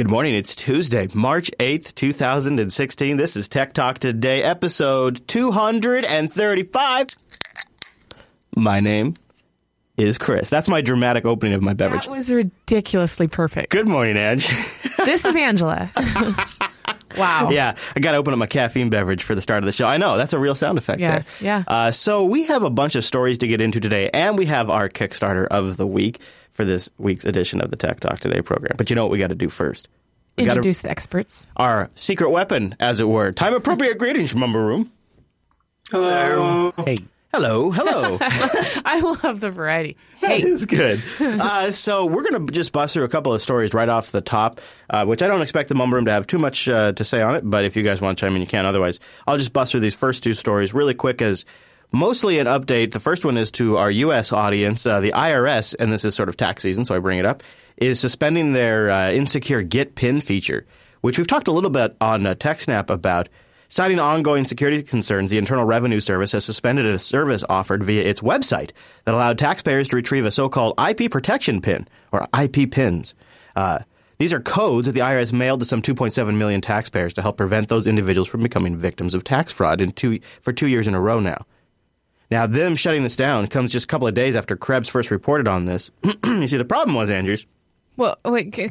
Good morning. It's Tuesday, March 8th, 2016. This is Tech Talk Today, episode 235. My name is Chris. That's my dramatic opening of my beverage. That was ridiculously perfect. Good morning, Ange. This is Angela. Wow. Yeah. I got to open up my caffeine beverage for the start of the show. I know. That's a real sound effect there. Yeah. So we have a bunch of stories to get into today, and we have our Kickstarter of the week for this week's edition of the Tech Talk Today program. But you know what we got to do first? We introduce the experts. Our secret weapon, as it were. Time-appropriate greetings from Umber Room. Hello. Hey. Hello, hello. I love the variety. Hey. That is good. So we're going to just bust through a couple of stories right off the top, which I don't expect the Mumble Room to have too much to say on it, but if you guys want to chime in, you can. Otherwise, I'll just bust through these first two stories really quick as mostly an update. The first one is to our U.S. audience. The IRS, and this is sort of tax season, so I bring it up, is suspending their insecure Git PIN feature, which we've talked a little bit on TechSnap about. Citing ongoing security concerns, the Internal Revenue Service has suspended a service offered via its website that allowed taxpayers to retrieve a so-called IP protection PIN, or IP PINs. These are codes that the IRS mailed to some 2.7 million taxpayers to help prevent those individuals from becoming victims of tax fraud for 2 years in a row now. Now, them shutting this down comes just a couple of days after Krebs first reported on this. You see, the problem was, Andrews. Well, wait. Go.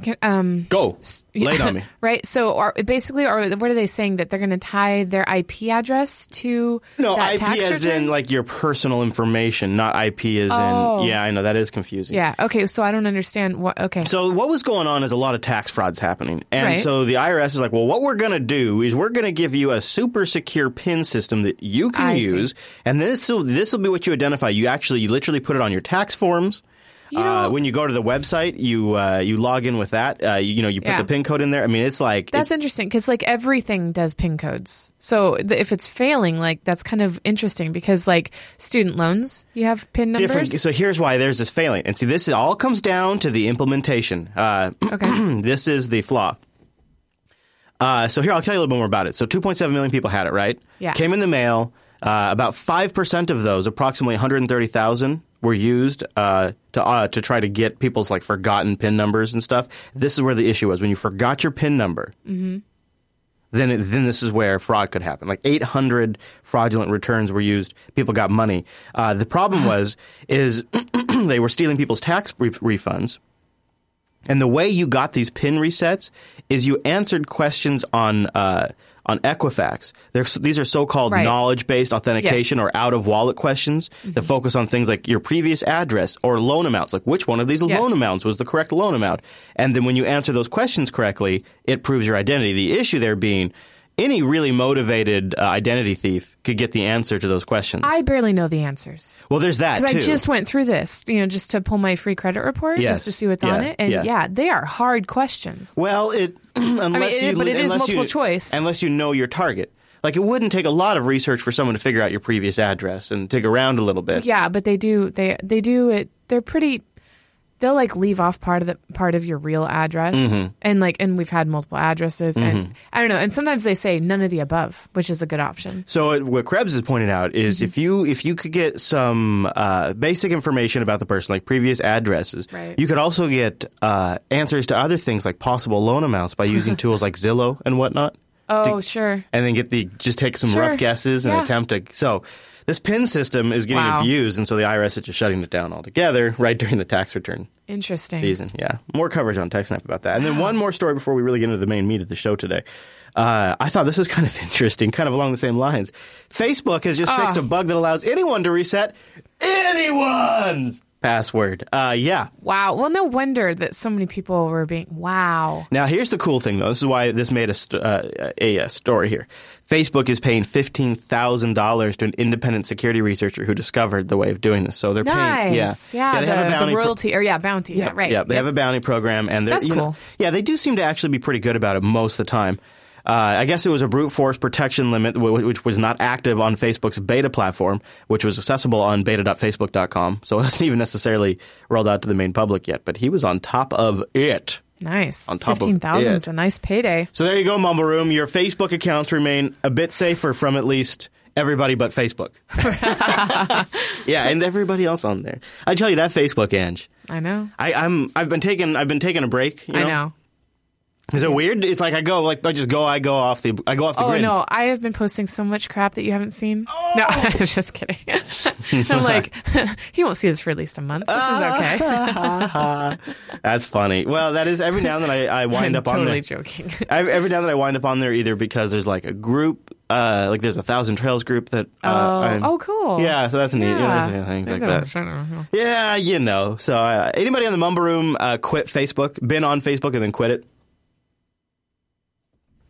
Lay it on me. Right. So what are they saying? That they're going to tie their IP address to that IP tax as return? In like your personal information, not IP as in. Yeah, I know. That is confusing. Yeah. Okay. So I don't understand. Okay. So what was going on is a lot of tax frauds happening. And so the IRS is like, well, what we're going to do is we're going to give you a super secure PIN system that you can use. And this will be what you identify. You literally put it on your tax forms. When you go to the website, you log in with that. You put the PIN code in there. I mean, it's like that's interesting because like everything does PIN codes. So if it's failing, like that's kind of interesting because like student loans, you have PIN numbers. Different. So here's why theirs is failing. And see, this all comes down to the implementation. Okay, this is the flaw. So here, I'll tell you a little bit more about it. So 2.7 million people had it, right? Yeah. Came in the mail. About 5% of those, approximately 130,000. Were used to try to get people's like forgotten PIN numbers and stuff. This is where the issue was. When you forgot your PIN number, then this is where fraud could happen. Like 800 fraudulent returns were used. People got money. The problem was they were stealing people's tax refunds. And the way you got these PIN resets is you answered questions on Equifax. These are so-called knowledge-based authentication or out-of-wallet questions that focus on things like your previous address or loan amounts, like which one of these loan amounts was the correct loan amount. And then when you answer those questions correctly, it proves your identity. The issue there being any really motivated identity thief could get the answer to those questions. I barely know the answers. Well, there's that, too. Because I just went through this, just to pull my free credit report, just to see what's on it. And, they are hard questions. Well, it is multiple choice. Unless you know your target. Like, it wouldn't take a lot of research for someone to figure out your previous address and dig around a little bit. Yeah, but they do it. They're pretty... They'll like leave off part of your real address, and we've had multiple addresses, and I don't know. And sometimes they say none of the above, which is a good option. So what Krebs is pointing out is if you could get some basic information about the person, like previous addresses, you could also get answers to other things like possible loan amounts by using tools like Zillow and whatnot. Sure. And then take some rough guesses and attempt to so. This PIN system is getting abused, and so the IRS is just shutting it down altogether right during the tax return season. Yeah. More coverage on TechSnap about that. And then one more story before we really get into the main meat of the show today. I thought this was kind of interesting, kind of along the same lines. Facebook has just fixed a bug that allows anyone to reset anyone's password. Wow. Well, no wonder that so many people were being... Wow. Now, here's the cool thing, though. This is why this made a story here. Facebook is paying $15,000 to an independent security researcher who discovered the way of doing this. So they're paying... Yeah, they have a bounty. The royalty... bounty. Yeah, right. Yeah, they have a bounty program. And that's cool. Yeah, they do seem to actually be pretty good about it most of the time. I guess it was a brute force protection limit, which was not active on Facebook's beta platform, which was accessible on beta.facebook.com. So it wasn't even necessarily rolled out to the main public yet, but he was on top of it. Nice. On top of it. 15,000 is a nice payday. So there you go, Mumble Room. Your Facebook accounts remain a bit safer from at least everybody but Facebook. Yeah, and everybody else on there. I tell you that Facebook, Ange. I know. I've been taking a break. I know. Is it weird? It's like I go off the grid. Oh no, I have been posting so much crap that you haven't seen. Oh! No, I'm just kidding. I'm like, he won't see this for at least a month. This is okay. That's funny. Well, that is every now and then I wind up on there. I'm totally joking. Every now and then I wind up on there either because there's like a group, like there's a Thousand Trails group that. Cool. Yeah, so that's neat. Yeah, you know, things like that. Yeah, you know. So anybody on the Mumble Room quit Facebook? Been on Facebook and then quit it?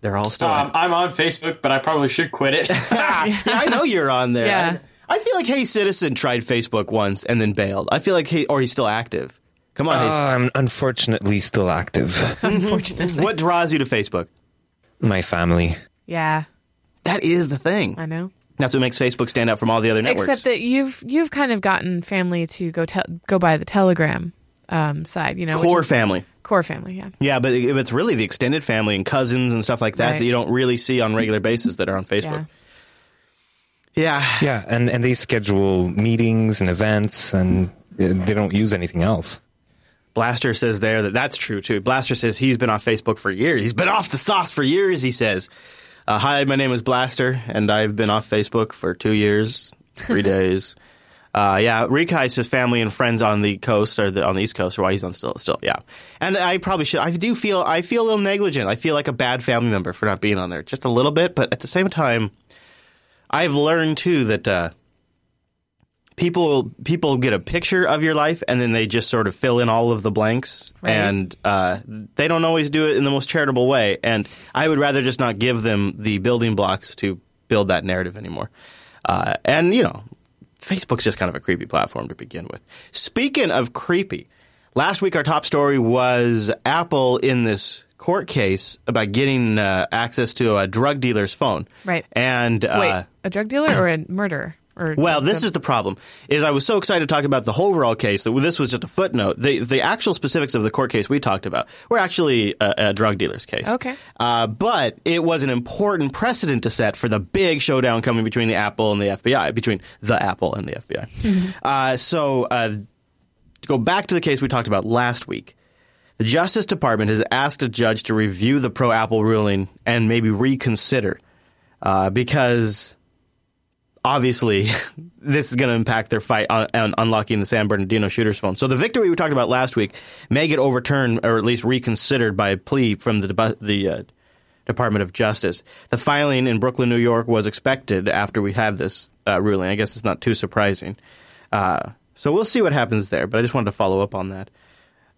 They're all still on. I'm on Facebook, but I probably should quit it. I know you're on there. Yeah. I feel like Hey Citizen tried Facebook once and then bailed. I feel like he's still active. Come on, I'm unfortunately still active. Unfortunately. What draws you to Facebook? My family. Yeah. That is the thing. I know. That's what makes Facebook stand out from all the other networks. Except that you've kind of gotten family to go by the Telegram side, you know. Core family, yeah. Yeah, but it's really the extended family and cousins and stuff like that that you don't really see on regular basis that are on Facebook. Yeah. Yeah, and they schedule meetings and events, and they don't use anything else. Blaster says there that's true, too. Blaster says he's been on Facebook for years. He's been off the sauce for years, he says. Hi, my name is Blaster, and I've been off Facebook for 2 years, 3 days. Yeah, Rikai says family and friends on the coast or on the East Coast, or why he's on still. Yeah, and I probably should. I feel a little negligent. I feel like a bad family member for not being on there, just a little bit. But at the same time, I've learned too that people get a picture of your life and then they just sort of fill in all of the blanks, right. And they don't always do it in the most charitable way. And I would rather just not give them the building blocks to build that narrative anymore. And you know. Facebook's just kind of a creepy platform to begin with. Speaking of creepy, last week our top story was Apple in this court case about getting access to a drug dealer's phone. Right. And wait, a drug dealer or a murderer? Well, this is the problem. Is I was so excited to talk about the whole overall case that this was just a footnote. The actual specifics of the court case we talked about were actually a drug dealer's case. Okay. But it was an important precedent to set for the big showdown coming between the Apple and the FBI, Mm-hmm. To go back to the case we talked about last week, the Justice Department has asked a judge to review the pro-Apple ruling and maybe reconsider because... obviously, this is going to impact their fight on unlocking the San Bernardino shooter's phone. So the victory we talked about last week may get overturned or at least reconsidered by a plea from the Department of Justice. The filing in Brooklyn, New York was expected after we had this ruling. I guess it's not too surprising. So we'll see what happens there, but I just wanted to follow up on that.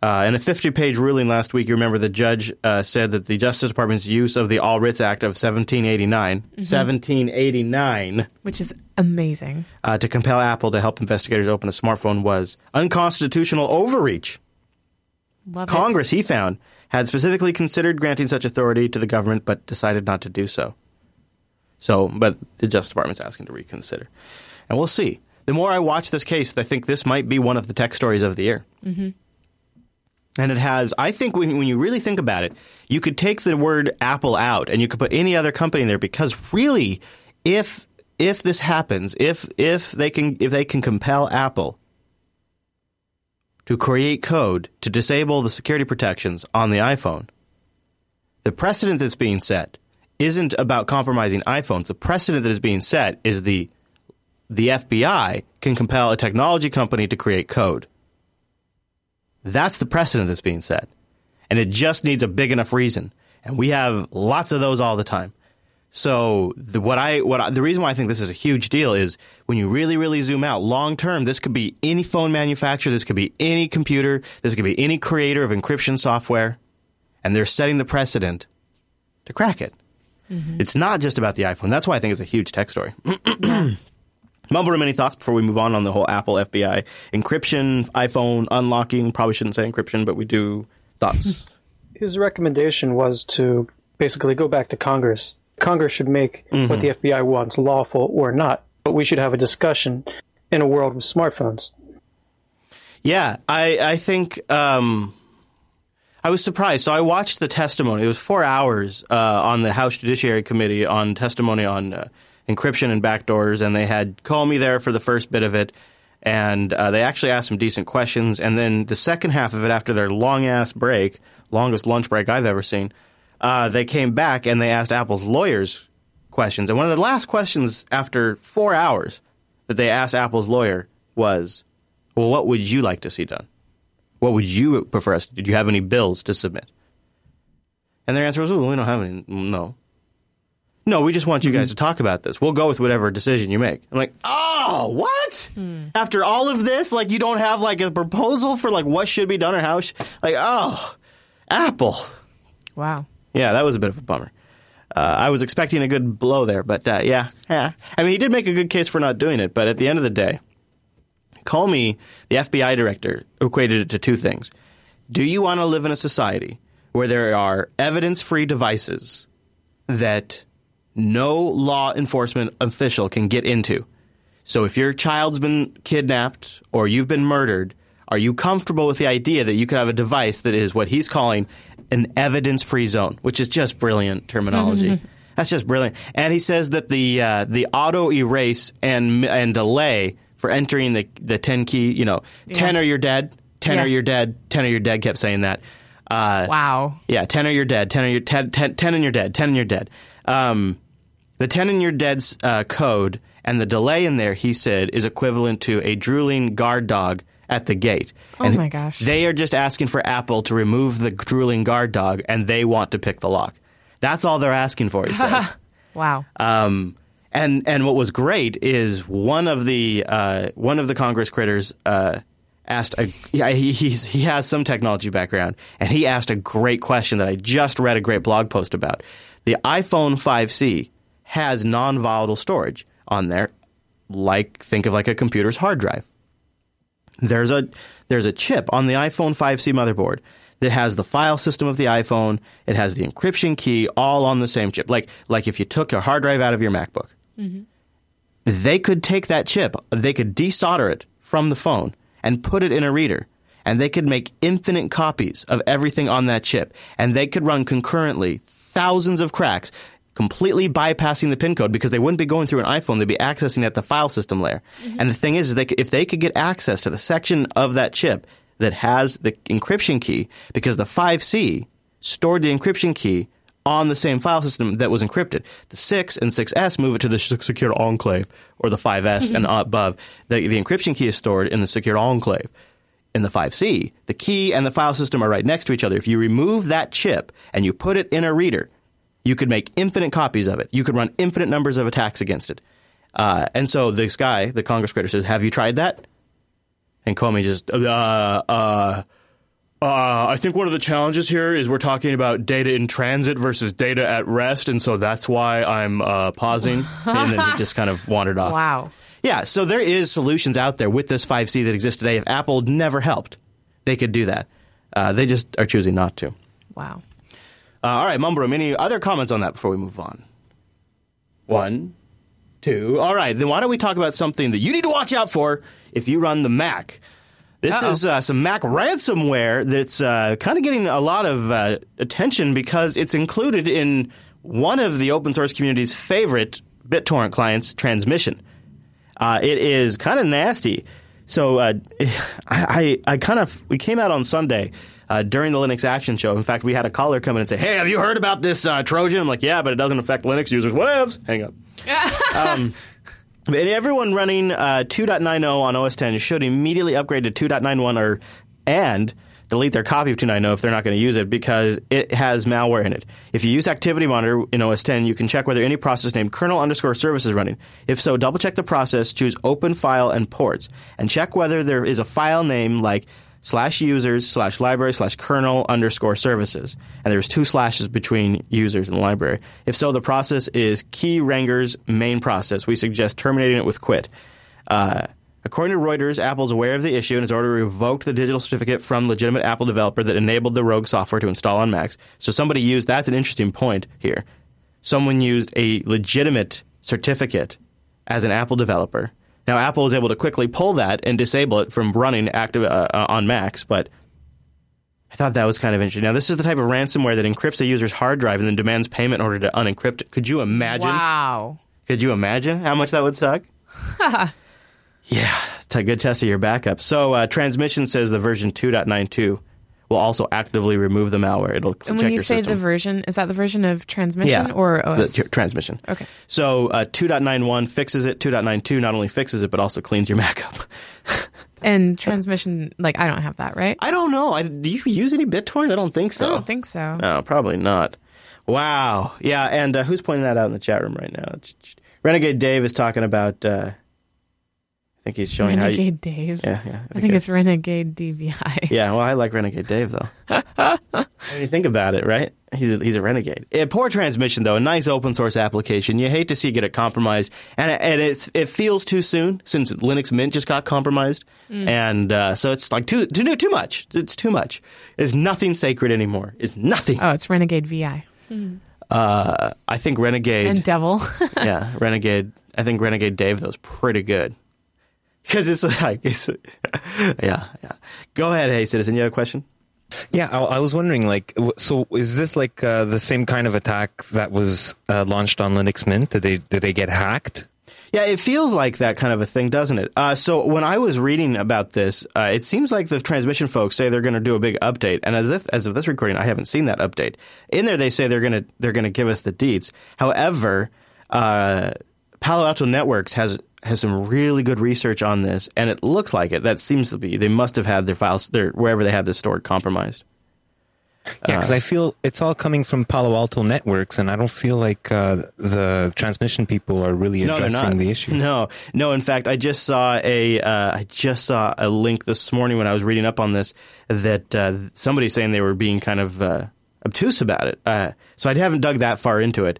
In a 50-page ruling last week, you remember the judge said that the Justice Department's use of the All Writs Act of 1789, mm-hmm. 1789, which is amazing, to compel Apple to help investigators open a smartphone was unconstitutional overreach. Love Congress, he found, had specifically considered granting such authority to the government but decided not to do so. So, but the Justice Department's asking to reconsider. And we'll see. The more I watch this case, I think this might be one of the tech stories of the year. Mm-hmm. And it has, I think when you really think about it, you could take the word Apple out and you could put any other company in there because really, if this happens, if they can compel Apple to create code to disable the security protections on the iPhone, the precedent that's being set isn't about compromising iPhones. The precedent that is being set is the FBI can compel a technology company to create code. That's the precedent that's being set. And it just needs a big enough reason. And we have lots of those all the time. So the reason why I think this is a huge deal is when you really, really zoom out, long term, this could be any phone manufacturer, this could be any computer, this could be any creator of encryption software. And they're setting the precedent to crack it. Mm-hmm. It's not just about the iPhone. That's why I think it's a huge tech story. Mumble Room, any thoughts before we move on the whole Apple, FBI, encryption, iPhone, unlocking? Probably shouldn't say encryption, but we do. Thoughts? His recommendation was to basically go back to Congress. Congress should make what the FBI wants lawful or not, but we should have a discussion in a world with smartphones. Yeah, I think I was surprised. So I watched the testimony. It was 4 hours on the House Judiciary Committee on testimony on encryption and backdoors, and they had Comey there for the first bit of it, and they actually asked some decent questions, and then the second half of it, after their long-ass break, longest lunch break I've ever seen, They came back and they asked Apple's lawyers questions. And one of the last questions after 4 hours that they asked Apple's lawyer was, well, what would you like to see done? What would you prefer us to do? Did you have any bills to submit? And their answer was, well, we don't have any. No. No, we just want you guys to talk about this. We'll go with whatever decision you make. I'm like, oh, what? After all of this, like, you don't have, like, a proposal for, like, what should be done or how like, oh, Apple. Wow. Yeah, that was a bit of a bummer. I was expecting a good blow there, but, yeah. I mean, he did make a good case for not doing it, but at the end of the day, Comey, the FBI director, equated it to two things. Do you want to live in a society where there are evidence-free devices that no law enforcement official can get into? So if your child's been kidnapped or you've been murdered, are you comfortable with the idea that you could have a device that is what he's calling an evidence-free zone, which is just brilliant terminology. That's just brilliant. And he says that the auto-erase and delay for entering the 10-key, you know, 10 or you're dead, 10 or you're dead, 10 or you're dead, kept saying that. Wow. Yeah, 10 or you're dead, 10 or you're 10 and you're dead, 10 and you're dead. The 10 and you're dead's code and the delay in there, he said, is equivalent to a drooling guard dog at the gate. And oh my gosh. They are just asking for Apple to remove the drooling guard dog and they want to pick the lock. That's all they're asking for, he says. Wow. And what was great is one of the Congress critters asked he has some technology background and he asked a great question that I just read a great blog post about. The iPhone 5C has non-volatile storage on there, think of a computer's hard drive. There's a chip on the iPhone 5C motherboard that has the file system of the iPhone, it has the encryption key all on the same chip. Like if you took a hard drive out of your MacBook. They could take that chip, they could desolder it from the phone and put it in a reader, and they could make infinite copies of everything on that chip, and they could run concurrently thousands of cracks, completely bypassing the pin code because they wouldn't be going through an iPhone. They'd be accessing at the file system layer. And the thing is if they could get access to the section of that chip that has the encryption key, because the 5C stored the encryption key on the same file system that was encrypted. The 6 and 6S move it to the secure enclave, or the 5S and above. The encryption key is stored in the secure enclave. In the 5C, the key and the file system are right next to each other. If you remove that chip and you put it in a reader, you could make infinite copies of it. You could run infinite numbers of attacks against it. And so this guy, the Congress critter, says, have you tried that? And Comey just, I think one of the challenges here is we're talking about data in transit versus data at rest, and so that's why I'm pausing. And then he just kind of wandered off. Wow. Yeah, so there is solutions out there with this 5C that exists today. If Apple never helped, they could do that. They just are choosing not to. Wow. All right, Mumbroom, any other comments on that before we move on? One, two. All right, then why don't we talk about something that you need to watch out for if you run the Mac? This is some Mac ransomware that's kind of getting a lot of attention because it's included in one of the open source community's favorite BitTorrent clients, Transmission. It is kind of nasty. So we came out on Sunday during the Linux Action Show. In fact, we had a caller come in and say, hey, have you heard about this Trojan? I'm like, yeah, but it doesn't affect Linux users. Whatevs? Hang up. But everyone running 2.90 on OS X should immediately upgrade to 2.91 and delete their copy of 2.90 if they're not going to use it because it has malware in it. If you use Activity Monitor in OS X, you can check whether any process named kernel_service is running. If so, double-check the process, choose Open File and Ports, and check whether there is a file name like /users/library/kernel_services. And there's 2 slashes between users and library. If so, the process is KeyRanger's main process. We suggest terminating it with quit. According to Reuters, Apple's aware of the issue and has already revoked the digital certificate from legitimate Apple developer that enabled the rogue software to install on Macs. So somebody used, that's an interesting point here. Someone used a legitimate certificate as an Apple developer. Now, Apple is able to quickly pull that and disable it from running active on Macs, but I thought that was kind of interesting. Now, this is the type of ransomware that encrypts a user's hard drive and then demands payment in order to unencrypt it. Could you imagine? Wow. Could you imagine how much that would suck? Yeah, it's a good test of your backup. So Transmission says the version 2.92 will also actively remove the malware. It'll check your system. And when you say the version, is that the version of Transmission or OS? The Transmission. Okay. So 2.91 fixes it. 2.92 not only fixes it, but also cleans your Mac up. And Transmission, like, I don't have that, right? I don't know. Do you use any BitTorrent? I don't think so. I don't think so. No, probably not. Wow. Yeah, and who's pointing that out in the chat room right now? Renegade Dave is talking about... I think he's showing Renegade how you... Dave. Yeah, yeah. I think it's Renegade DVI. Yeah, well, I like Renegade Dave, though. I mean, think about it, right? He's a renegade. Poor Transmission, though. A nice open source application. You hate to see it get compromised. And it feels too soon, since Linux Mint just got compromised. Mm. And so it's like too much. It's too much. It's nothing sacred anymore. It's nothing. Oh, it's Renegade VI. Mm. I think Renegade... And Devil. Yeah, Renegade. I think Renegade Dave, though, is pretty good. Because yeah. Go ahead, hey citizen. You have a question? Yeah, I was wondering, like, so is this like the same kind of attack that was launched on Linux Mint? Did they get hacked? Yeah, it feels like that kind of a thing, doesn't it? So when I was reading about this, it seems like the Transmission folks say they're going to do a big update. And as of this recording, I haven't seen that update. In there, they say they're going to give us the deets. However, Palo Alto Networks has some really good research on this, and it looks like it. That seems to be. They must have had their files, wherever they had this stored, compromised. Yeah, because I feel it's all coming from Palo Alto Networks, and I don't feel like the Transmission people are really addressing the issue. No. In fact, I just saw a link this morning when I was reading up on this that somebody's saying they were being kind of obtuse about it. So I haven't dug that far into it.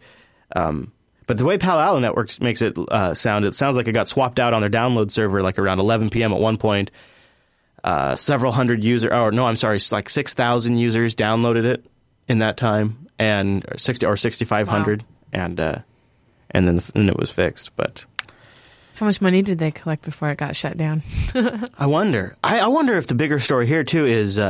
But the way Palo Alto Networks makes it sound, it sounds like it got swapped out on their download server like around 11 p.m. at one point. Several hundred users, or no, I'm sorry, like 6,000 users downloaded it in that time, and 6,500, wow. and then it was fixed. But how much money did they collect before it got shut down? I wonder. I wonder if the bigger story here too is.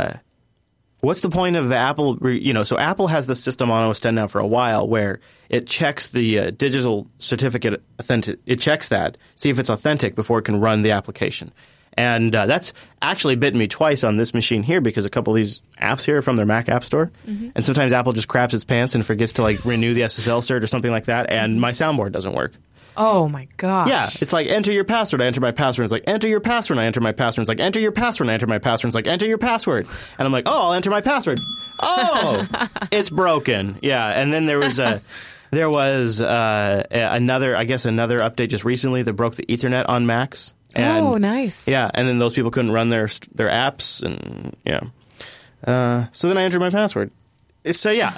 What's the point of Apple? So Apple has this system on OS X now for a while where it checks the digital certificate authentic. It checks that, see if it's authentic before it can run the application. And that's actually bitten me twice on this machine here because a couple of these apps here are from their Mac App Store. Mm-hmm. And sometimes Apple just craps its pants and forgets to like renew the SSL cert or something like that. And my soundboard doesn't work. Oh, my gosh. Yeah. It's like, enter your password. I enter my password. It's like, enter your password. I enter my password. It's like, enter your password. I enter my password. It's like, enter your password. And I'm like, oh, I'll enter my password. Oh, it's broken. Yeah. And then there was another, I guess, update just recently that broke the Ethernet on Macs. And, oh, nice. Yeah. And then those people couldn't run their apps. And, yeah. So then I entered my password. So yeah,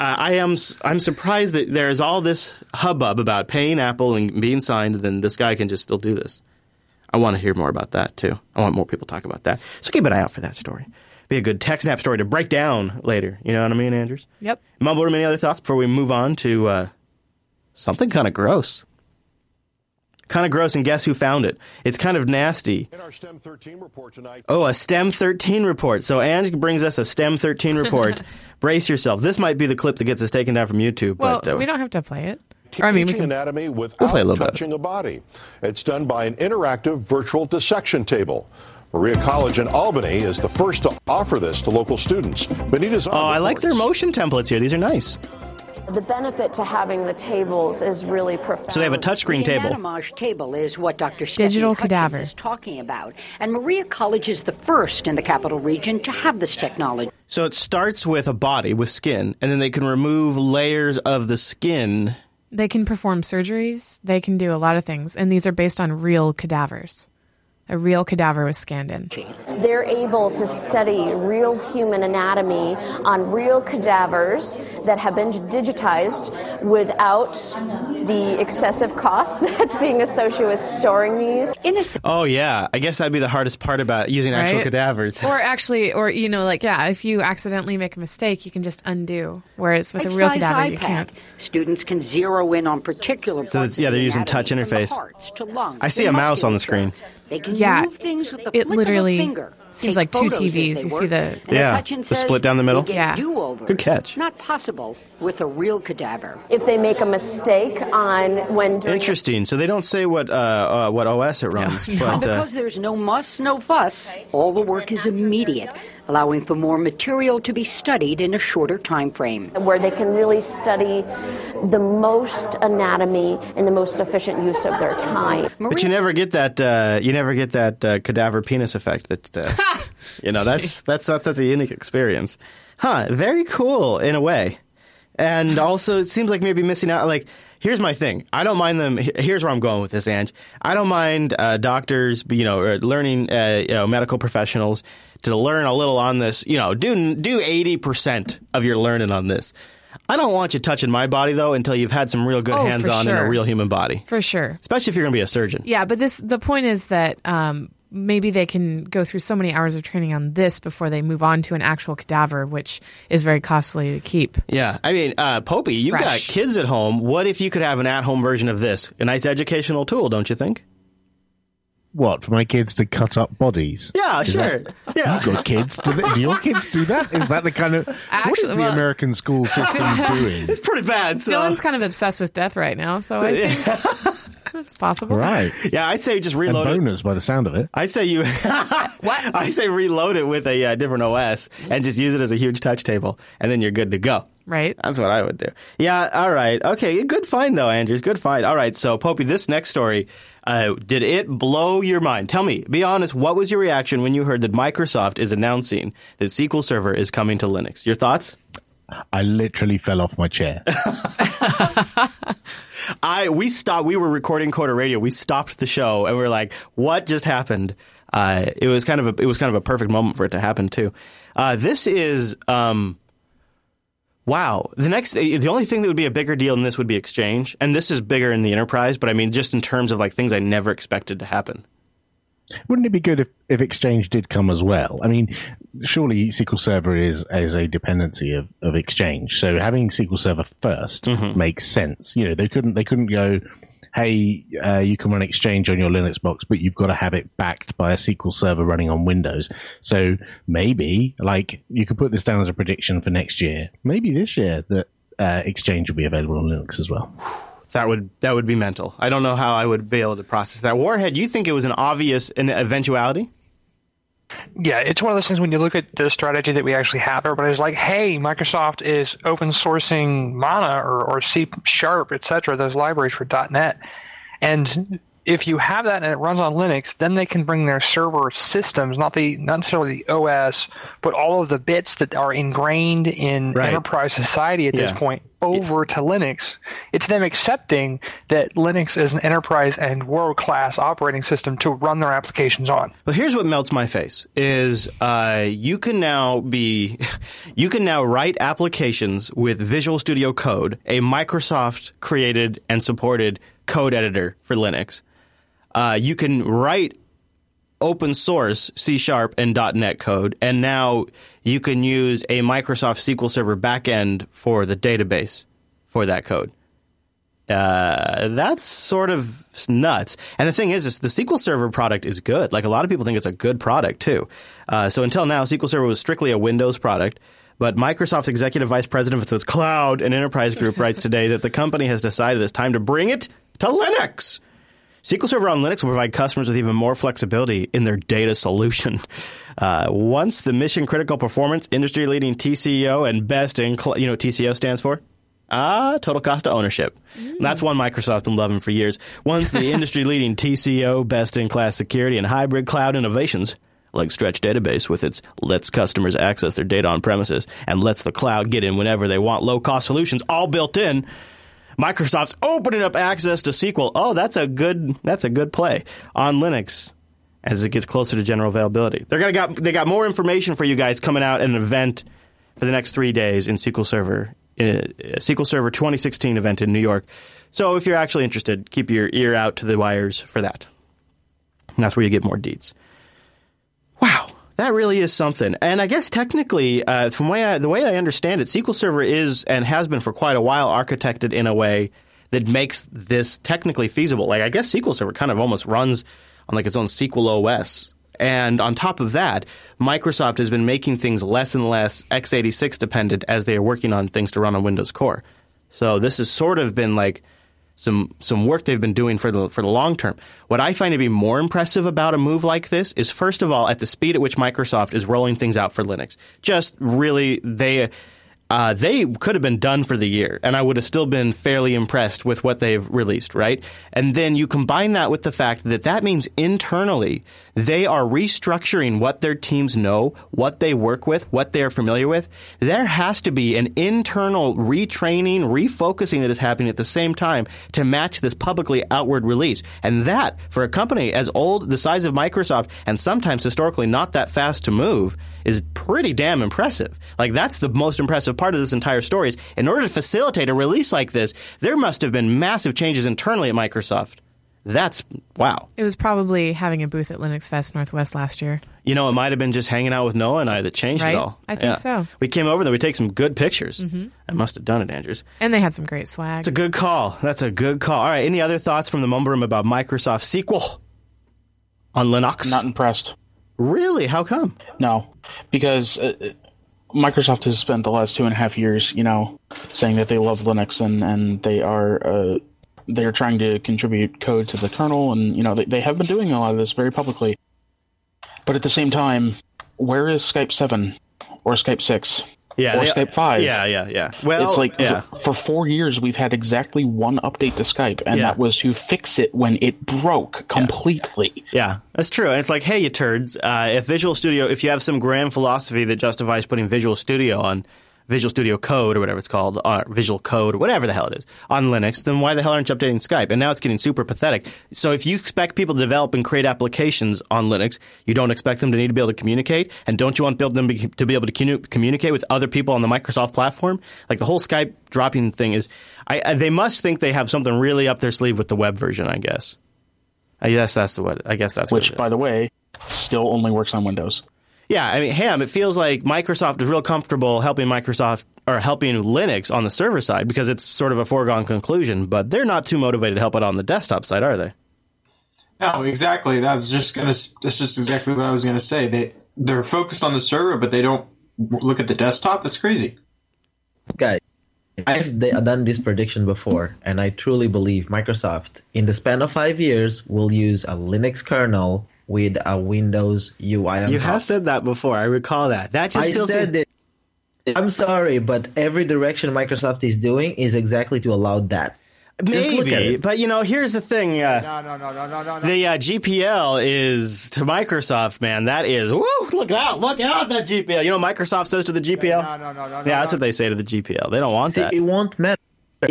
I'm surprised that there is all this hubbub about paying Apple and being signed, and then this guy can just still do this. I want to hear more about that too. I want more people to talk about that. So keep an eye out for that story. Be a good TechSnap story to break down later. You know what I mean, Andrews? Yep. Mumble Room, any other thoughts before we move on to something kind of gross? Kind of gross, and guess who found it? It's kind of nasty. In our STEM 13 report tonight. Oh, a STEM 13 report. So Ange brings us a STEM 13 report. Brace yourself. This might be the clip that gets us taken down from YouTube. Well, but, we don't have to play it. Teaching anatomy without touching a body. It's done by an interactive virtual dissection table. Maria College in Albany is the first to offer this to local students. Benita's on. Oh, I like their motion templates here. These are nice. The benefit to having the tables is really profound. So they have a touchscreen table. The anatomage table is what Dr. Digital Cadaver is talking about. And Maria College is the first in the Capital Region to have this technology. So it starts with a body, with skin, and then they can remove layers of the skin. They can perform surgeries. They can do a lot of things. And these are based on real cadavers. A real cadaver was scanned in. They're able to study real human anatomy on real cadavers that have been digitized without the excessive cost that's being associated with storing these. Oh, yeah. I guess that'd be the hardest part about using actual cadavers. Or you know, like, yeah, if you accidentally make a mistake, you can just undo. Whereas with a real cadaver, you can't. Students can zero in on particular parts. So, yeah, they're using touch interface. I see a mouse on the screen. They can move things with the flick of a finger. Seems like two TVs. You see the split down the middle? Yeah. Good catch. Not possible with a real cadaver. If they make a mistake on when... Interesting. So they don't say what OS it runs. No. Because there's no muss, no fuss. All the work is immediate. allowing for more material to be studied in a shorter time frame. Where they can really study the most anatomy and the most efficient use of their time. But you never get that cadaver penis effect. That you know, that's a unique experience, huh? Very cool in a way, and also it seems like maybe missing out. Like, here's my thing. I don't mind them. Here's where I'm going with this, Ange. I don't mind doctors, you know, or learning, you know, medical professionals to learn a little on this. You know, do 80% of your learning on this. I don't want you touching my body, though, until you've had some real good hands-on in a real human body. For sure. Especially if you're going to be a surgeon. Yeah, but the point is that maybe they can go through so many hours of training on this before they move on to an actual cadaver, which is very costly to keep. Yeah. I mean, Popey, you've got kids at home. What if you could have an at-home version of this? A nice educational tool, don't you think? What, for my kids to cut up bodies? Yeah, is sure. That, yeah. You've got kids. Do your kids do that? Is that the kind of... Actually, what is the American school system doing? It's pretty bad. So. Dylan's kind of obsessed with death right now, so I think... It's possible. Right. Yeah, I'd say just reload it. And bonus by the sound of it. I'd say you... What? I'd say reload it with a different OS and just use it as a huge touch table, and then you're good to go. Right. That's what I would do. Yeah, all right. Okay, good find, though, Andrews. Good find. All right, so, Popey, this next story, did it blow your mind? Tell me, be honest, what was your reaction when you heard that Microsoft is announcing that SQL Server is coming to Linux? Your thoughts? I literally fell off my chair. We stopped. We were recording Quarter Radio. We stopped the show, and we were like, "What just happened?" It was kind of a perfect moment for it to happen too. This is wow. The only thing that would be a bigger deal than this would be Exchange, and this is bigger in the enterprise. But I mean, just in terms of like things I never expected to happen. Wouldn't it be good if Exchange did come as well? I mean, surely SQL Server is a dependency of Exchange. So having SQL Server first makes sense. You know, they couldn't go, hey, you can run Exchange on your Linux box, but you've got to have it backed by a SQL Server running on Windows. So maybe, like, you could put this down as a prediction for next year. Maybe this year that Exchange will be available on Linux as well. That would be mental. I don't know how I would be able to process that. Warhead, you think it was an obvious eventuality? Yeah, it's one of those things when you look at the strategy that we actually have, everybody's like, hey, Microsoft is open sourcing MANA or C Sharp, etc., those libraries for .NET. And if you have that and it runs on Linux, then they can bring their server systems, not necessarily the OS, but all of the bits that are ingrained in enterprise society at this point over to Linux. It's them accepting that Linux is an enterprise and world-class operating system to run their applications on. Well, here's what melts my face is you can now write applications with Visual Studio Code, a Microsoft-created and supported code editor for Linux. You can write open source C Sharp and .NET code, and now you can use a Microsoft SQL Server backend for the database for that code. That's sort of nuts. And the thing is the SQL Server product is good. Like, a lot of people think it's a good product, too. So until now, SQL Server was strictly a Windows product. But Microsoft's executive vice president for its cloud and enterprise group writes today that the company has decided it's time to bring it to Linux. SQL Server on Linux will provide customers with even more flexibility in their data solution. Once the mission-critical performance, industry-leading TCO, and best in you know what TCO stands for? Total cost of ownership. And that's one Microsoft's been loving for years. Once the industry-leading TCO, best-in-class security, and hybrid cloud innovations, like Stretch Database with its lets customers access their data on premises and lets the cloud get in whenever they want low-cost solutions, all built in, Microsoft's opening up access to SQL. Oh, that's a good play on Linux as it gets closer to general availability. They got more information for you guys coming out at an event for the next 3 days in SQL Server, SQL Server 2016 event in New York. So if you're actually interested, keep your ear out to the wires for that. And that's where you get more deets. Wow, that really is something. And I guess technically, from the way I understand it, SQL Server is and has been for quite a while architected in a way that makes this technically feasible. Like, I guess SQL Server kind of almost runs on like its own SQL OS. And on top of that, Microsoft has been making things less and less x86 dependent as they are working on things to run on Windows Core. So this has sort of been like some work they've been doing for the long term. What I find to be more impressive about a move like this is, first of all, at the speed at which Microsoft is rolling things out for Linux. Just really, they could have been done for the year, and I would have still been fairly impressed with what they've released, right? And then you combine that with the fact that that means internally they are restructuring what their teams know, what they work with, what they're familiar with. There has to be an internal retraining, refocusing that is happening at the same time to match this publicly outward release. And that, for a company as old, the size of Microsoft, and sometimes historically not that fast to move, is pretty damn impressive. Like, that's the most impressive part of this entire story is, in order to facilitate a release like this, there must have been massive changes internally at Microsoft. That's wow. It was probably having a booth at Linux Fest Northwest last year. You know, it might have been just hanging out with Noah and I that changed it all. I think so. We came over there. We take some good pictures. Mm-hmm. I must have done it, Andrews. And they had some great swag. It's a good call. That's a good call. All right. Any other thoughts from the mumble room about Microsoft SQL on Linux? Not impressed. Really? How come? No, because Microsoft has spent the last 2.5 years, you know, saying that they love Linux and they are trying to contribute code to the kernel, and you know they have been doing a lot of this very publicly. But at the same time, where is Skype 7 or Skype 6? Yeah, or Skype 5. Yeah. Well, it's like for 4 years we've had exactly one update to Skype, and that was to fix it when it broke completely. Yeah, that's true. And it's like, hey, you turds, if Visual Studio, if you have some grand philosophy that justifies putting Visual Studio on Visual Studio Code or whatever it's called, or Visual Code, whatever the hell it is, on Linux, then why the hell aren't you updating Skype? And now it's getting super pathetic. So if you expect people to develop and create applications on Linux, you don't expect them to need to be able to communicate? And don't you want them to be able to communicate with other people on the Microsoft platform? Like, the whole Skype dropping thing is they must think they have something really up their sleeve with the web version, I guess. Which, by the way, still only works on Windows. Yeah, I mean, Ham, it feels like Microsoft is real comfortable helping Linux on the server side because it's sort of a foregone conclusion, but they're not too motivated to help it on the desktop side, are they? No, exactly. That's just exactly what I was going to say. They're focused on the server, but they don't look at the desktop. That's crazy. Guys, I've done this prediction before, and I truly believe Microsoft, in the span of 5 years, will use a Linux kernel with a Windows UI. You have said that before. I recall that. I said it. I'm sorry, but every direction Microsoft is doing is exactly to allow that. Maybe, but you know, here's the thing. No. The GPL is to Microsoft, man. That is, woo, look out, that GPL. You know what Microsoft says to the GPL? No. Yeah, that's what they say to the GPL. They don't want that. It won't matter.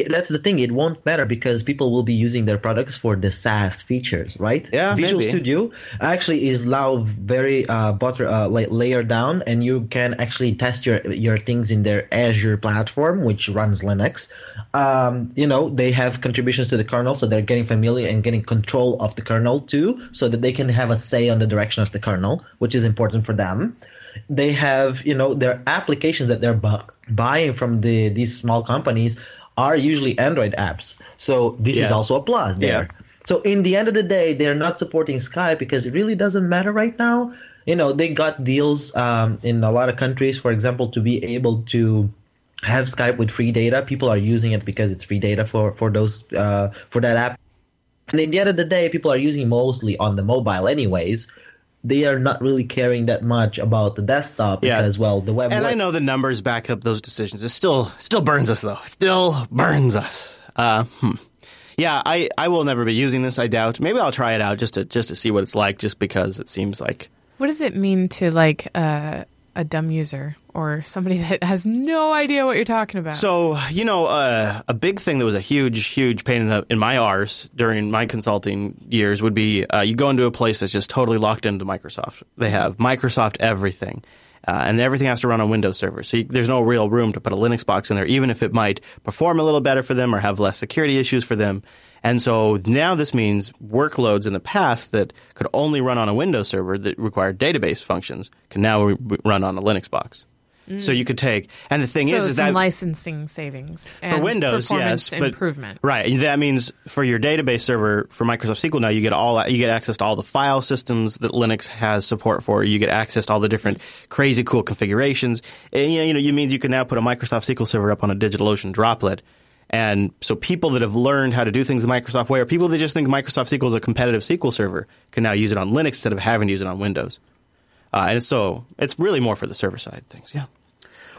That's the thing. It won't matter because people will be using their products for the SaaS features, right? Yeah, Visual Studio actually is now very layered down, and you can actually test your things in their Azure platform, which runs Linux. You know, they have contributions to the kernel, so they're getting familiar and getting control of the kernel too, so that they can have a say on the direction of the kernel, which is important for them. They have, you know, their applications that they're buying from these small companies are usually Android apps. So this is also a plus there. Yeah. So in the end of the day, they're not supporting Skype because it really doesn't matter right now. You know, they got deals in a lot of countries, for example, to be able to have Skype with free data. People are using it because it's free data for that app. And in the end of the day, people are using mostly on the mobile anyways. They are not really caring that much about the desktop because, well, the web. And I know the numbers back up those decisions. It still burns us, though. It still burns us. Yeah, I will never be using this, I doubt. Maybe I'll try it out just to see what it's like, just because it seems like. What does it mean to, like, a dumb user or somebody that has no idea what you're talking about? So, you know, a big thing that was a huge, huge pain in my arse during my consulting years would be you go into a place that's just totally locked into Microsoft. They have Microsoft everything. And everything has to run on Windows Server. So there's no real room to put a Linux box in there, even if it might perform a little better for them or have less security issues for them. And so now this means workloads in the past that could only run on a Windows Server that required database functions can now run on a Linux box. So you could take, and the thing is that licensing savings for and Windows, yes, but improvement, right? That means for your database server for Microsoft SQL now, you get access to all the file systems that Linux has support for. You get access to all the different crazy cool configurations, and you know, it means you can now put a Microsoft SQL Server up on a DigitalOcean droplet. And so people that have learned how to do things the Microsoft way, or people that just think Microsoft SQL is a competitive SQL server, can now use it on Linux instead of having to use it on Windows. And so it's really more for the server side things. Yeah.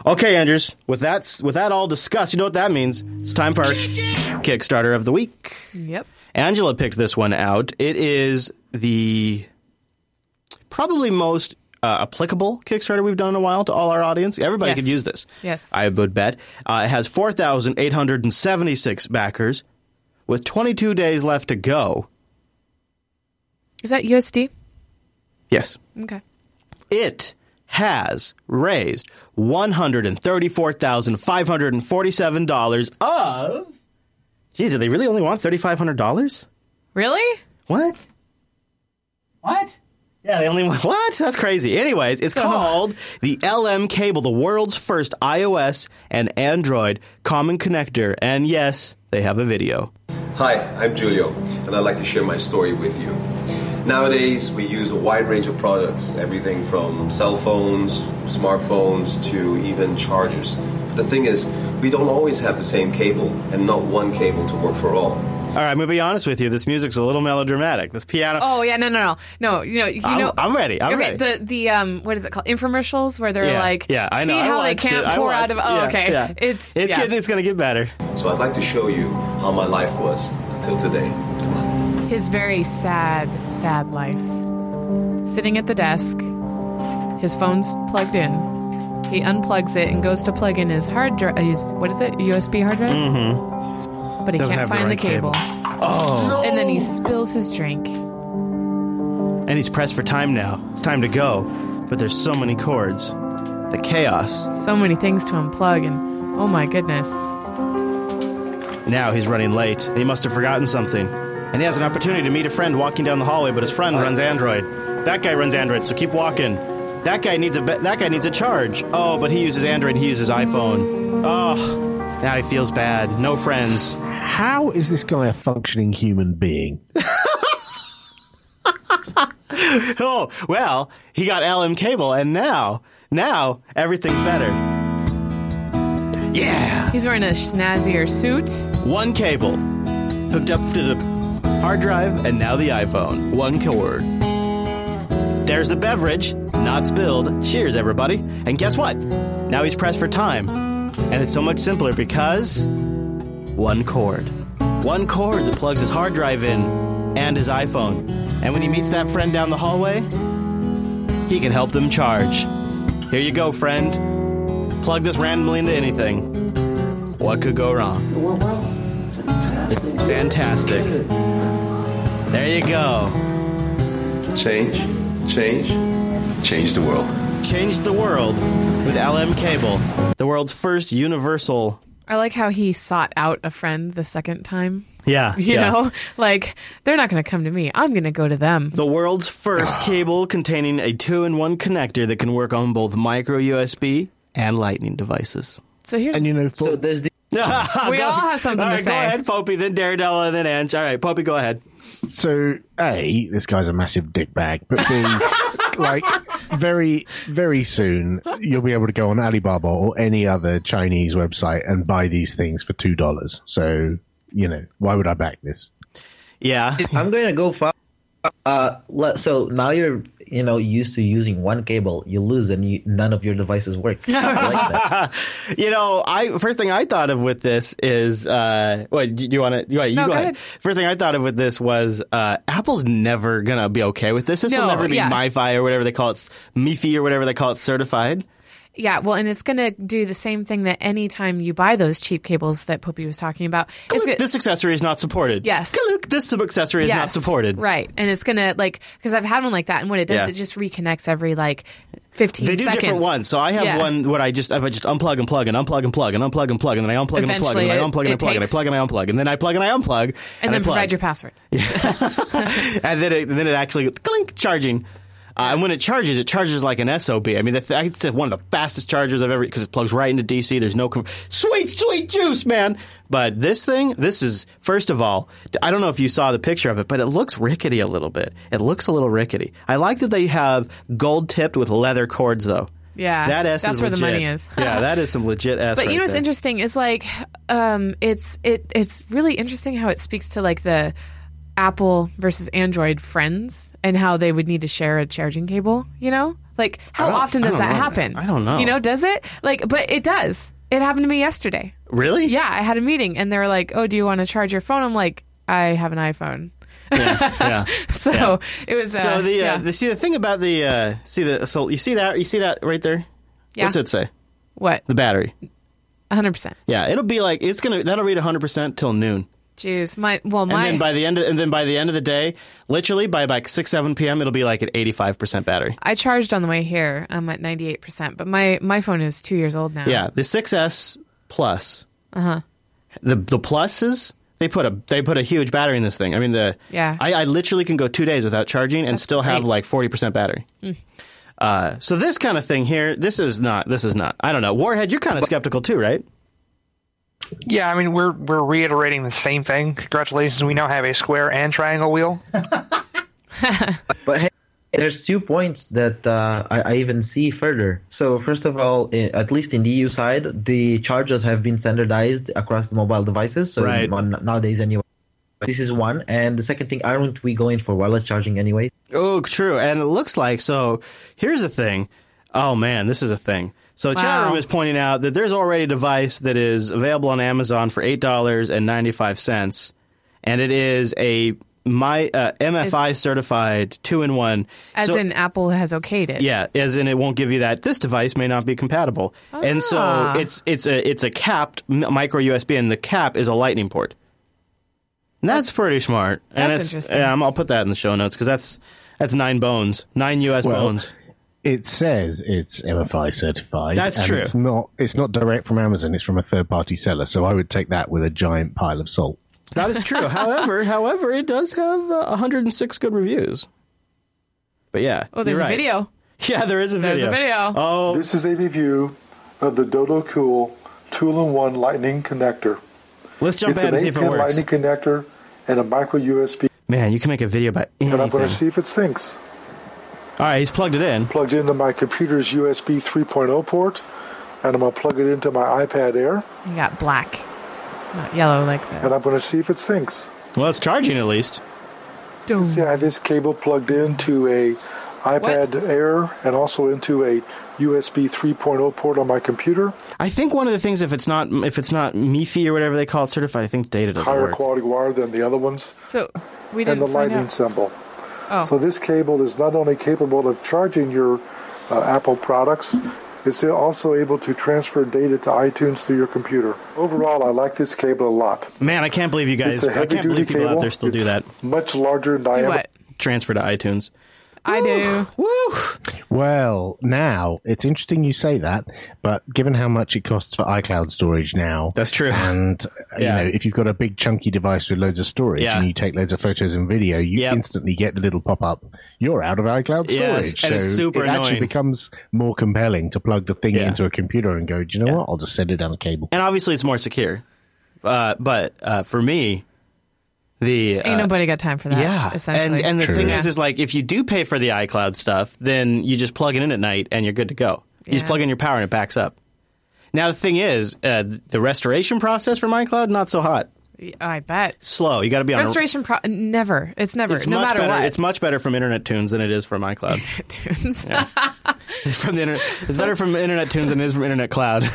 Okay, Andrews, with that all discussed, you know what that means. It's time for our Kickstarter of the week. Yep. Angela picked this one out. It is the probably most applicable Kickstarter we've done in a while to all our audience. Everybody could use this. Yes. I would bet. It has 4,876 backers with 22 days left to go. Is that USD? Yes. Okay. It has raised $134,547 of... Geez, do they really only want $3,500? Really? What? Yeah, they only want... What? That's crazy. Anyways, it's called the LM Cable, the world's first iOS and Android common connector. And yes, they have a video. Hi, I'm Julio, and I'd like to share my story with you. Nowadays, we use a wide range of products, everything from cell phones, smartphones, to even chargers. But the thing is, we don't always have the same cable, and not one cable to work for all. All right, I'm going to be honest with you. This music's a little melodramatic. This piano... Oh, yeah, no. You know, I'm ready. Okay. The what is it called? Infomercials where they're I know. See how they can't pour out of... Oh, okay. Yeah. It's going to get better. So I'd like to show you how my life was until today. Come on. His very sad, sad life. Sitting at the desk, his phone's plugged in. He unplugs it and goes to plug in his hard drive. What is it? USB hard drive? Mm-hmm. But he can't find the cable. Oh. No. And then he spills his drink. And he's pressed for time now. It's time to go. But there's so many cords. The chaos. So many things to unplug, and oh my goodness. Now he's running late, and he must have forgotten something. And he has an opportunity to meet a friend walking down the hallway, but his friend runs Android. That guy runs Android, so keep walking. That guy needs a charge. Oh, but he uses Android, and he uses iPhone. Oh, now he feels bad. No friends. How is this guy a functioning human being? Oh, well, he got LM Cable, and now everything's better. Yeah! He's wearing a snazzier suit. One cable, hooked up to the hard drive, and now the iPhone. One cord. There's the beverage, not spilled. Cheers, everybody. And guess what? Now he's pressed for time. And it's so much simpler because one cord. One cord that plugs his hard drive in and his iPhone. And when he meets that friend down the hallway, he can help them charge. Here you go, friend. Plug this randomly into anything. What could go wrong? Fantastic. There you go. Change the world. Changed the world with LM Cable, the world's first universal... I like how he sought out a friend the second time. Yeah. You know? Like, they're not going to come to me. I'm going to go to them. The world's first cable containing a 2-in-1 connector that can work on both micro USB and Lightning devices. So here's... And you know... So there's the... We all have something to say. All right, go ahead, Popey, then Daredevil, and then Ange. All right, Popey, go ahead. So, A, this guy's a massive dickbag, but B... Like, very, very soon, you'll be able to go on Alibaba or any other Chinese website and buy these things for $2. So, you know, why would I back this? Yeah. I'm going to go far. So now you're, you know, used to using one cable. You lose and none of your devices work. I like that. You know, first thing I thought of with this is, go ahead. First thing I thought of with this was Apple's never going to be okay with this. This will never be MiFi or whatever they call it, MEEFI or whatever they call it, certified. Yeah, well, and it's going to do the same thing that any time you buy those cheap cables that Poppy was talking about. This accessory is not supported. Yes. This sub-accessory is not supported. Right, and it's going to, like, because I've had one like that, and what it does, it just reconnects every, like, 15 seconds. They do different ones. So I have one where I just unplug and plug and unplug and plug and unplug and plug, and then I unplug and plug, and then I unplug and plug, and I plug and I unplug, and then I plug and I unplug. And then provide your password. And then it actually, clink, charging. And when it charges like an SOB. I mean, it's one of the fastest chargers I've ever... Because it plugs right into DC. There's no... sweet juice, man! But this thing, this is... First of all, I don't know if you saw the picture of it, but it looks rickety a little bit. It looks a little rickety. I like that they have gold-tipped with leather cords, though. Yeah, that's where legit. The money is. Yeah, that is some legit S. But you know what's interesting is like It's really interesting how it speaks to like the Apple versus Android friends and how they would need to share a charging cable, you know? Like, how often does that happen? I don't know. You know, does it? Like, but it does. It happened to me yesterday. Really? Yeah, I had a meeting and they were like, "Oh, do you want to charge your phone?" I'm like, "I have an iPhone." Yeah. So it was. So the the thing about the you see that right there. Yeah. What's it say? What? The battery. 100%. Yeah, it'll be like that'll read 100% till noon. Jeez, and then by the end of, the day, literally by like 6-7 p.m., it'll be like at 85% battery. I charged on the way here. I'm at 98%, but my phone is 2 years old now. Yeah, the 6S Plus. Uh huh. The pluses, they put a huge battery in this thing. I mean I literally can go 2 days without charging and still have like 40% battery. Mm. So this kind of thing here, this is not. I don't know. Warhead, you're kind of skeptical too, right? Yeah, I mean, we're reiterating the same thing. Congratulations, we now have a square and triangle wheel. But hey, there's 2 points that I even see further. So first of all, at least in the EU side, the chargers have been standardized across the mobile devices. So nowadays, anyway. This is one. And the second thing, aren't we going for wireless charging anyway? Oh, true. And it looks like, so here's the thing. Oh, man, this is a thing. So the chat room is pointing out that there's already a device that is available on Amazon for $8.95, and it is a MFI-certified 2-in-1. As in Apple has okayed it. Yeah, as in it won't give you that. This device may not be compatible. Ah. And so it's a capped micro USB, and the cap is a lightning port. And that's pretty smart. And that's interesting. Yeah, I'll put that in the show notes because that's nine U.S. bones. It says it's MFI certified. That's true. It's not direct from Amazon. It's from a third-party seller. So I would take that with a giant pile of salt. That is true. However, it does have 106 good reviews. But yeah, oh, there's a video. Yeah, there is a video. Oh, this is a review of the Dodo Cool 2-in-1 Lightning Connector. Let's jump ahead and see if it works. It's an 8-pin Lightning connector and a micro USB. Man, you can make a video about anything. And I'm going to see if it syncs. All right, he's plugged it in. Plugged into my computer's USB 3.0 port, and I'm going to plug it into my iPad Air. You got black, not yellow like that. And I'm going to see if it syncs. Well, it's charging at least. Doom. See, I have this cable plugged into a iPad Air and also into a USB 3.0 port on my computer. I think one of the things, if it's not MEEFI or whatever they call it certified, I think data doesn't work. Higher quality wire than the other ones. So we didn't find out. And the lightning symbol. Oh. So this cable is not only capable of charging your Apple products, it's also able to transfer data to iTunes through your computer. Overall, I like this cable a lot. Man, I can't believe you guys. I can't believe people out there still do that. Much larger diameter. Transfer to iTunes. Woo! Well, now, it's interesting you say that, but given how much it costs for iCloud storage now... That's true. And, you know, if you've got a big chunky device with loads of storage and you take loads of photos and video, you instantly get the little pop-up, you're out of iCloud storage. Yes, and so it's super annoying. It actually becomes more compelling to plug the thing into a computer and go, do you know what, I'll just send it down a cable. And obviously it's more secure. But for me... Ain't nobody got time for that, essentially. And the thing is like, if you do pay for the iCloud stuff, then you just plug it in at night and you're good to go. You just plug in your power and it backs up. Now, the thing is, the restoration process from iCloud, not so hot. I bet. Slow. You got to be on restoration. Never. It's never. It's no matter better, what. It's much better from Internet Tunes than it is from iCloud. Internet Tunes. From the internet. It's better from Internet Tunes than it is from Internet Cloud.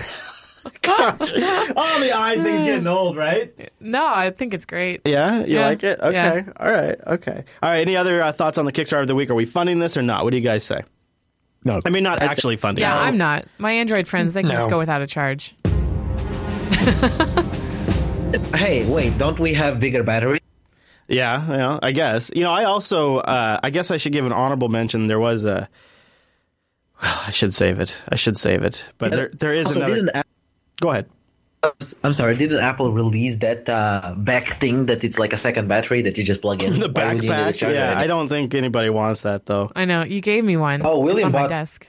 Gosh. All the eye thing's getting old, right? No, I think it's great. Yeah? You like it? Okay. Yeah. All right. Okay. All right. Any other thoughts on the Kickstarter of the week? Are we funding this or not? What do you guys say? No. I mean, not actually funding. Yeah, I'm not. My Android friends, they can just go without a charge. Hey, wait. Don't we have bigger batteries? Yeah, I guess. You know, I also, I guess I should give an honorable mention. There was a... I should save it. But there is also another... Go ahead. I'm sorry. Didn't Apple release that back thing that it's like a second battery that you just plug in? The backpack? Yeah, I don't think anybody wants that, though. I know. You gave me one. Oh, William bought... on my desk.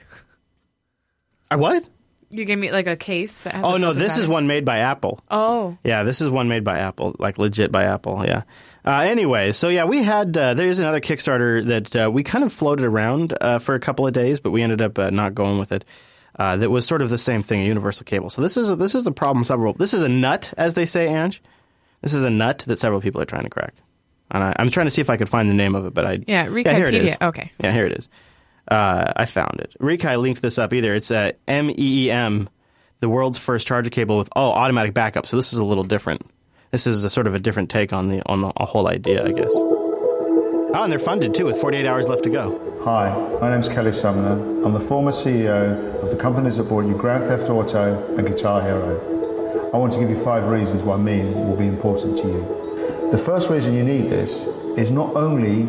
What? You gave me like a case that has... Oh, no. This is one made by Apple. Oh. Yeah, this is one made by Apple. Like legit by Apple, yeah. Anyway, so yeah, we had... there's another Kickstarter that we kind of floated around for a couple of days, but we ended up not going with it. that was sort of the same thing, a universal cable. So this is the problem. This is a nut, as they say, Ange. This is a nut that several people are trying to crack. And I'm trying to see if I could find the name of it, but Rikipedia. Yeah, here it is. Okay. Yeah, here it is. I found it. Rikai linked this up either. It's MEEM, the world's first charger cable with automatic backup. So this is a little different. This is a sort of a different take on the whole idea, I guess. Oh, and they're funded, too, with 48 hours left to go. Hi, my name's Kelly Sumner. I'm the former CEO of the companies that brought you Grand Theft Auto and Guitar Hero. I want to give you 5 reasons why MEEM will be important to you. The first reason you need this is not only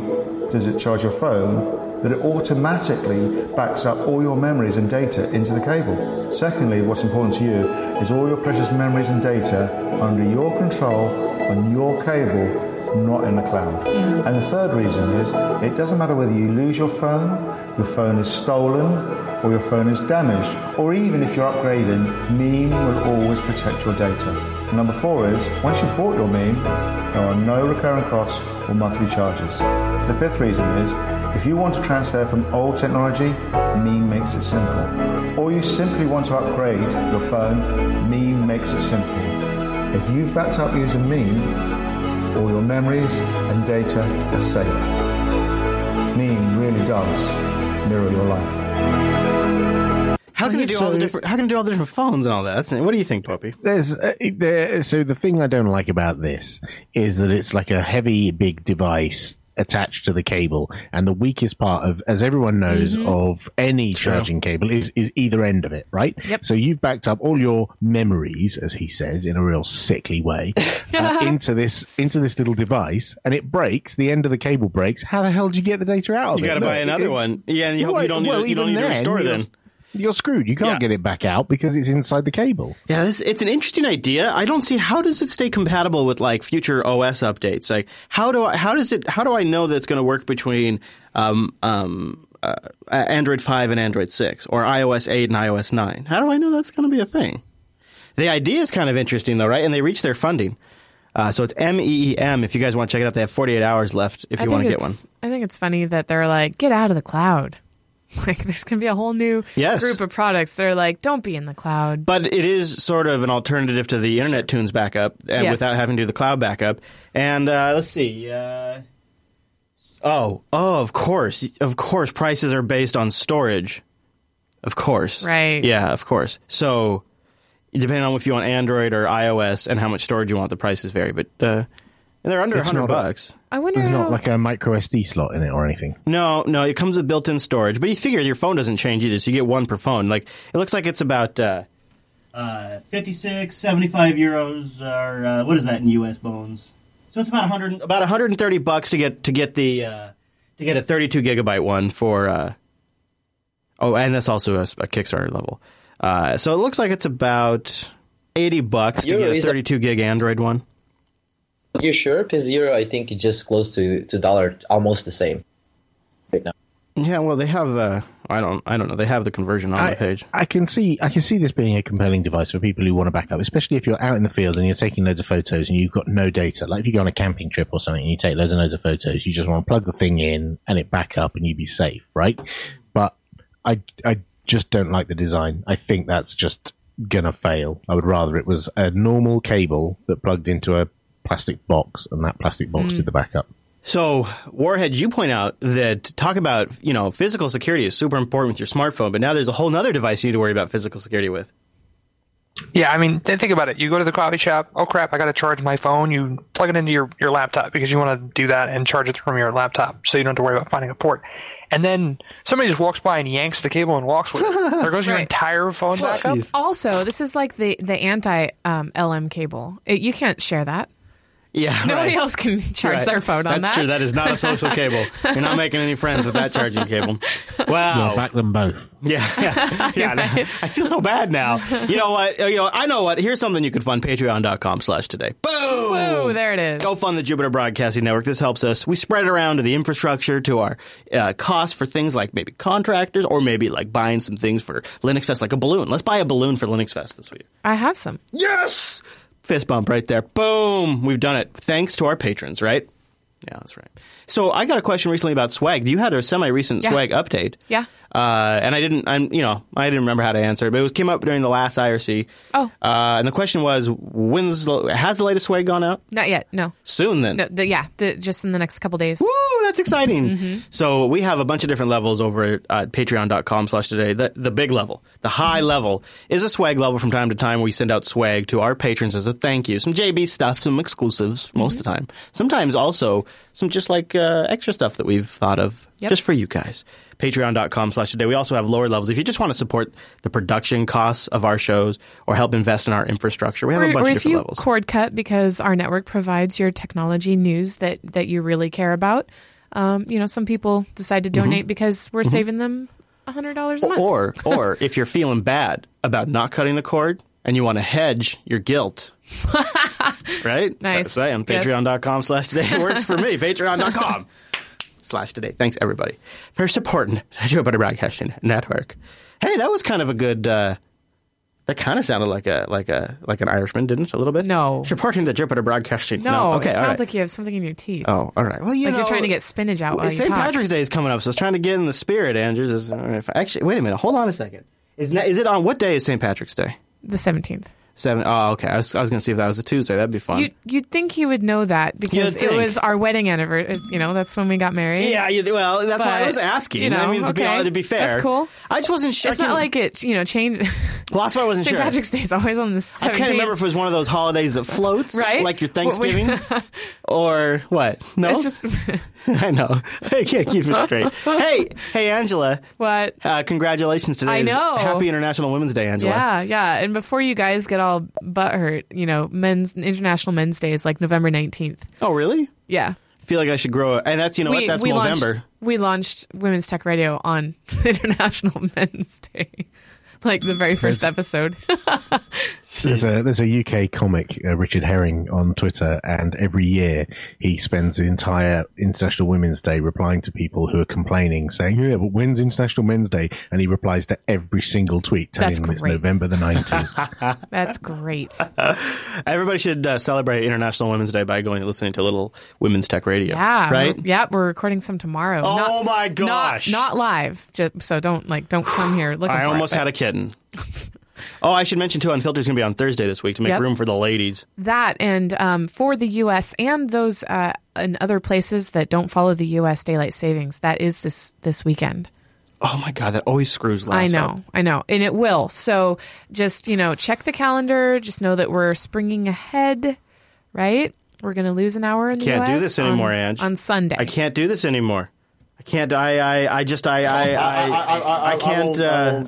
does it charge your phone, but it automatically backs up all your memories and data into the cable. Secondly, what's important to you is all your precious memories and data under your control on your cable, not in the cloud. Mm-hmm. And the third reason is it doesn't matter whether you lose your phone is stolen, or your phone is damaged, or even if you're upgrading, MEEM will always protect your data. And number 4 is, once you've bought your MEEM, there are no recurring costs or monthly charges. The 5th reason is, if you want to transfer from old technology, MEEM makes it simple. Or you simply want to upgrade your phone, MEEM makes it simple. If you've backed up using MEEM, all your memories and data are safe. MEEM really does mirror your life. How can you do all the different phones and all that? What do you think, Poppy? So the thing I don't like about this is that it's like a heavy, big device attached to the cable, and the weakest part of, as everyone knows, mm-hmm. of any charging cable is either end of it, right? Yep. So you've backed up all your memories, as he says in a real sickly way, into this little device, and it breaks. The end of the cable breaks. How the hell do you get the data out of it? You got to buy another one. Yeah, and you don't need to restore then. You're screwed. You can't get it back out because it's inside the cable. Yeah, it's an interesting idea. I don't see how does it stay compatible with like future OS updates. Like how do I know that it's going to work between Android 5 and Android 6 or iOS 8 and iOS 9? How do I know that's going to be a thing? The idea is kind of interesting though, right? And they reached their funding. So it's MEEM. If you guys want to check it out, they have 48 hours left if you want to get one. I think it's funny that they're like, get out of the cloud. Like, there's going to be a whole new group of products. They're like, don't be in the cloud. But it is sort of an alternative to the Internet Tunes backup without having to do the cloud backup. And let's see. Of course. Of course, prices are based on storage. Of course. Right. Yeah, of course. So, depending on if you want Android or iOS and how much storage you want, the prices vary. But they're under $100. I wonder. There's not like a micro SD slot in it or anything. No, it comes with built-in storage. But you figure your phone doesn't change either, so you get one per phone. Like it looks like it's about 75 euros, or what is that in US bones? So it's about $130 to get the to get a 32 gigabyte one for. And that's also a Kickstarter level. So it looks like it's about $80 to get a 32 gig Android one. You sure? Because euro, I think, is just close to dollar, almost the same right now. Yeah, well, they have. I don't know. They have the conversion on the page. I can see this being a compelling device for people who want to back up, especially if you're out in the field and you're taking loads of photos and you've got no data. Like if you go on a camping trip or something and you take loads of photos, you just want to plug the thing in and it back up and you'd be safe, right? But I just don't like the design. I think that's just gonna fail. I would rather it was a normal cable that plugged into a plastic box, and that plastic box did the backup. So, Warhead, you point out that talk about, physical security is super important with your smartphone, but now there's a whole other device you need to worry about physical security with. Yeah, I mean, think about it. You go to the coffee shop, oh crap, I got to charge my phone. You plug it into your laptop because you want to do that and charge it from your laptop so you don't have to worry about finding a port. And then somebody just walks by and yanks the cable and walks with it. There goes your entire phone backup. Jeez. Also, this is like the anti-LM cable. You can't share that. Yeah, nobody else can charge their phone on that. That's true. That is not a social cable. You're not making any friends with that charging cable. Wow. Yeah, back them both. Yeah. Right. I feel so bad now. You know what? I know what. Here's something you could fund. Patreon.com/today. Boom! Woo, there it is. Go fund the Jupiter Broadcasting Network. This helps us. We spread it around to the infrastructure, to our costs for things like maybe contractors or maybe like buying some things for Linux Fest, like a balloon. Let's buy a balloon for Linux Fest this week. I have some. Yes! Fist bump right there. Boom. We've done it. Thanks to our patrons, right? Yeah, that's right. So I got a question recently about swag. You had a semi-recent swag update. Yeah. And I didn't, I didn't remember how to answer it, but it came up during the last IRC. Oh. And the question was, has the latest swag gone out? Not yet. No. Soon then. No, just in the next couple days. Woo! That's exciting. Mm-hmm. So we have a bunch of different levels over at patreon.com/today. The big level, the high level is a swag level from time to time where we send out swag to our patrons as a thank you. Some JB stuff, some exclusives most of the time. Sometimes also some just like extra stuff that we've thought of just for you guys. Patreon.com/today. We also have lower levels. If you just want to support the production costs of our shows or help invest in our infrastructure, we have a bunch of different levels. Or if you cord cut because our network provides your technology news that you really care about, some people decide to donate because we're saving them $100 a month. Or if you're feeling bad about not cutting the cord and you want to hedge your guilt, right? Nice. That's what I am. Patreon.com/today. It works for me. Patreon.com/today. Thanks, everybody, for supporting Jupiter Broadcasting Network. Hey, that was kind of a good... that kind of sounded like an Irishman, didn't it? A little bit? No. Supporting the Jupiter Broadcasting. No. Okay, it sounds like you have something in your teeth. Oh, all right. Well, you're trying to get spinach out while you talk. St. Patrick's Day is coming up, so I was trying to get in the spirit, Andrews. Actually, wait a minute. Hold on a second. Is it on... What day is St. Patrick's Day? The 17th. Oh, okay. I was going to see if that was a Tuesday. That'd be fun. You'd think he would know that because it was our wedding anniversary. That's when we got married. Yeah, why I was asking. To be fair. That's cool. I just wasn't sure. It's not like it, changed. Well, that's why I wasn't sure. St. Patrick's Day is always on the 17th. I can't remember if it was one of those holidays that floats, right? Like your Thanksgiving or what? No? It's just... I know. I can't keep it straight. Hey, Angela. What? Congratulations today. I know. Happy International Women's Day, Angela. Yeah. And before you guys get all butthurt, International Men's Day is like November 19th. Oh, really? Yeah. I feel like I should grow up. And that's, that's November. We launched Women's Tech Radio on International Men's Day. Like the very first episode. There's a UK comic, Richard Herring, on Twitter, and every year he spends the entire International Women's Day replying to people who are complaining, saying, yeah, but when's International Men's Day? And he replies to every single tweet telling them it's November the 19th. That's great. Everybody should celebrate International Women's Day by going and listening to little Women's Tech Radio. Yeah. Right? We're recording some tomorrow. Oh, my gosh. Not live. So don't come here looking for it. I almost had a kid. Oh, I should mention, too, Unfiltered is going to be on Thursday this week to make room for the ladies. That and for the U.S. and those in other places that don't follow the U.S. Daylight Savings, that is this weekend. Oh, my God. That always screws last up. I know. And it will. So just, check the calendar. Just know that we're springing ahead, right? We're going to lose an hour in the U.S. Can't do this anymore, Ange. On Sunday. I can't do this anymore. I can't. I can't.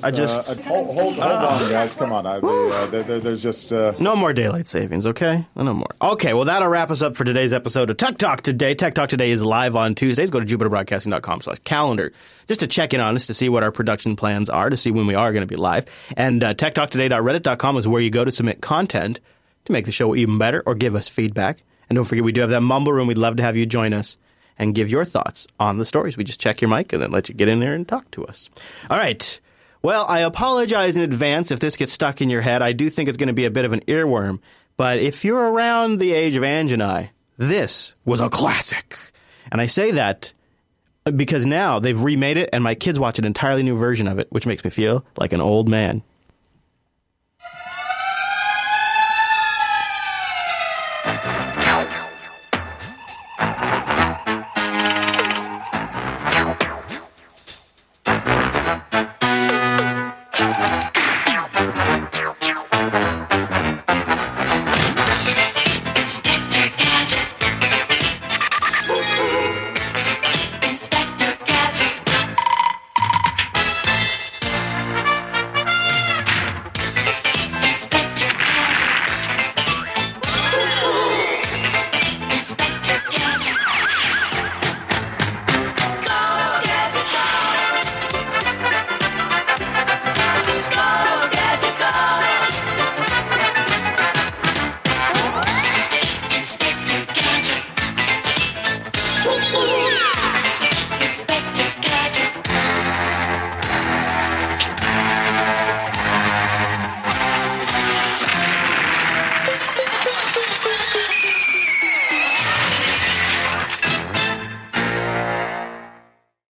I just. Hold on, guys. Come on. There's just. No more daylight savings, okay? No more. Okay, well, that'll wrap us up for today's episode of Tech Talk Today. Tech Talk Today is live on Tuesdays. Go to jupiterbroadcasting.com/calendar just to check in on us, to see what our production plans are, to see when we are going to be live. And techtalktoday.reddit.com is where you go to submit content to make the show even better or give us feedback. And don't forget, we do have that mumble room. We'd love to have you join us and give your thoughts on the stories. We just check your mic and then let you get in there and talk to us. All right. Well, I apologize in advance if this gets stuck in your head. I do think it's going to be a bit of an earworm. But if you're around the age of Ange and I, this was a classic. And I say that because now they've remade it and my kids watch an entirely new version of it, which makes me feel like an old man.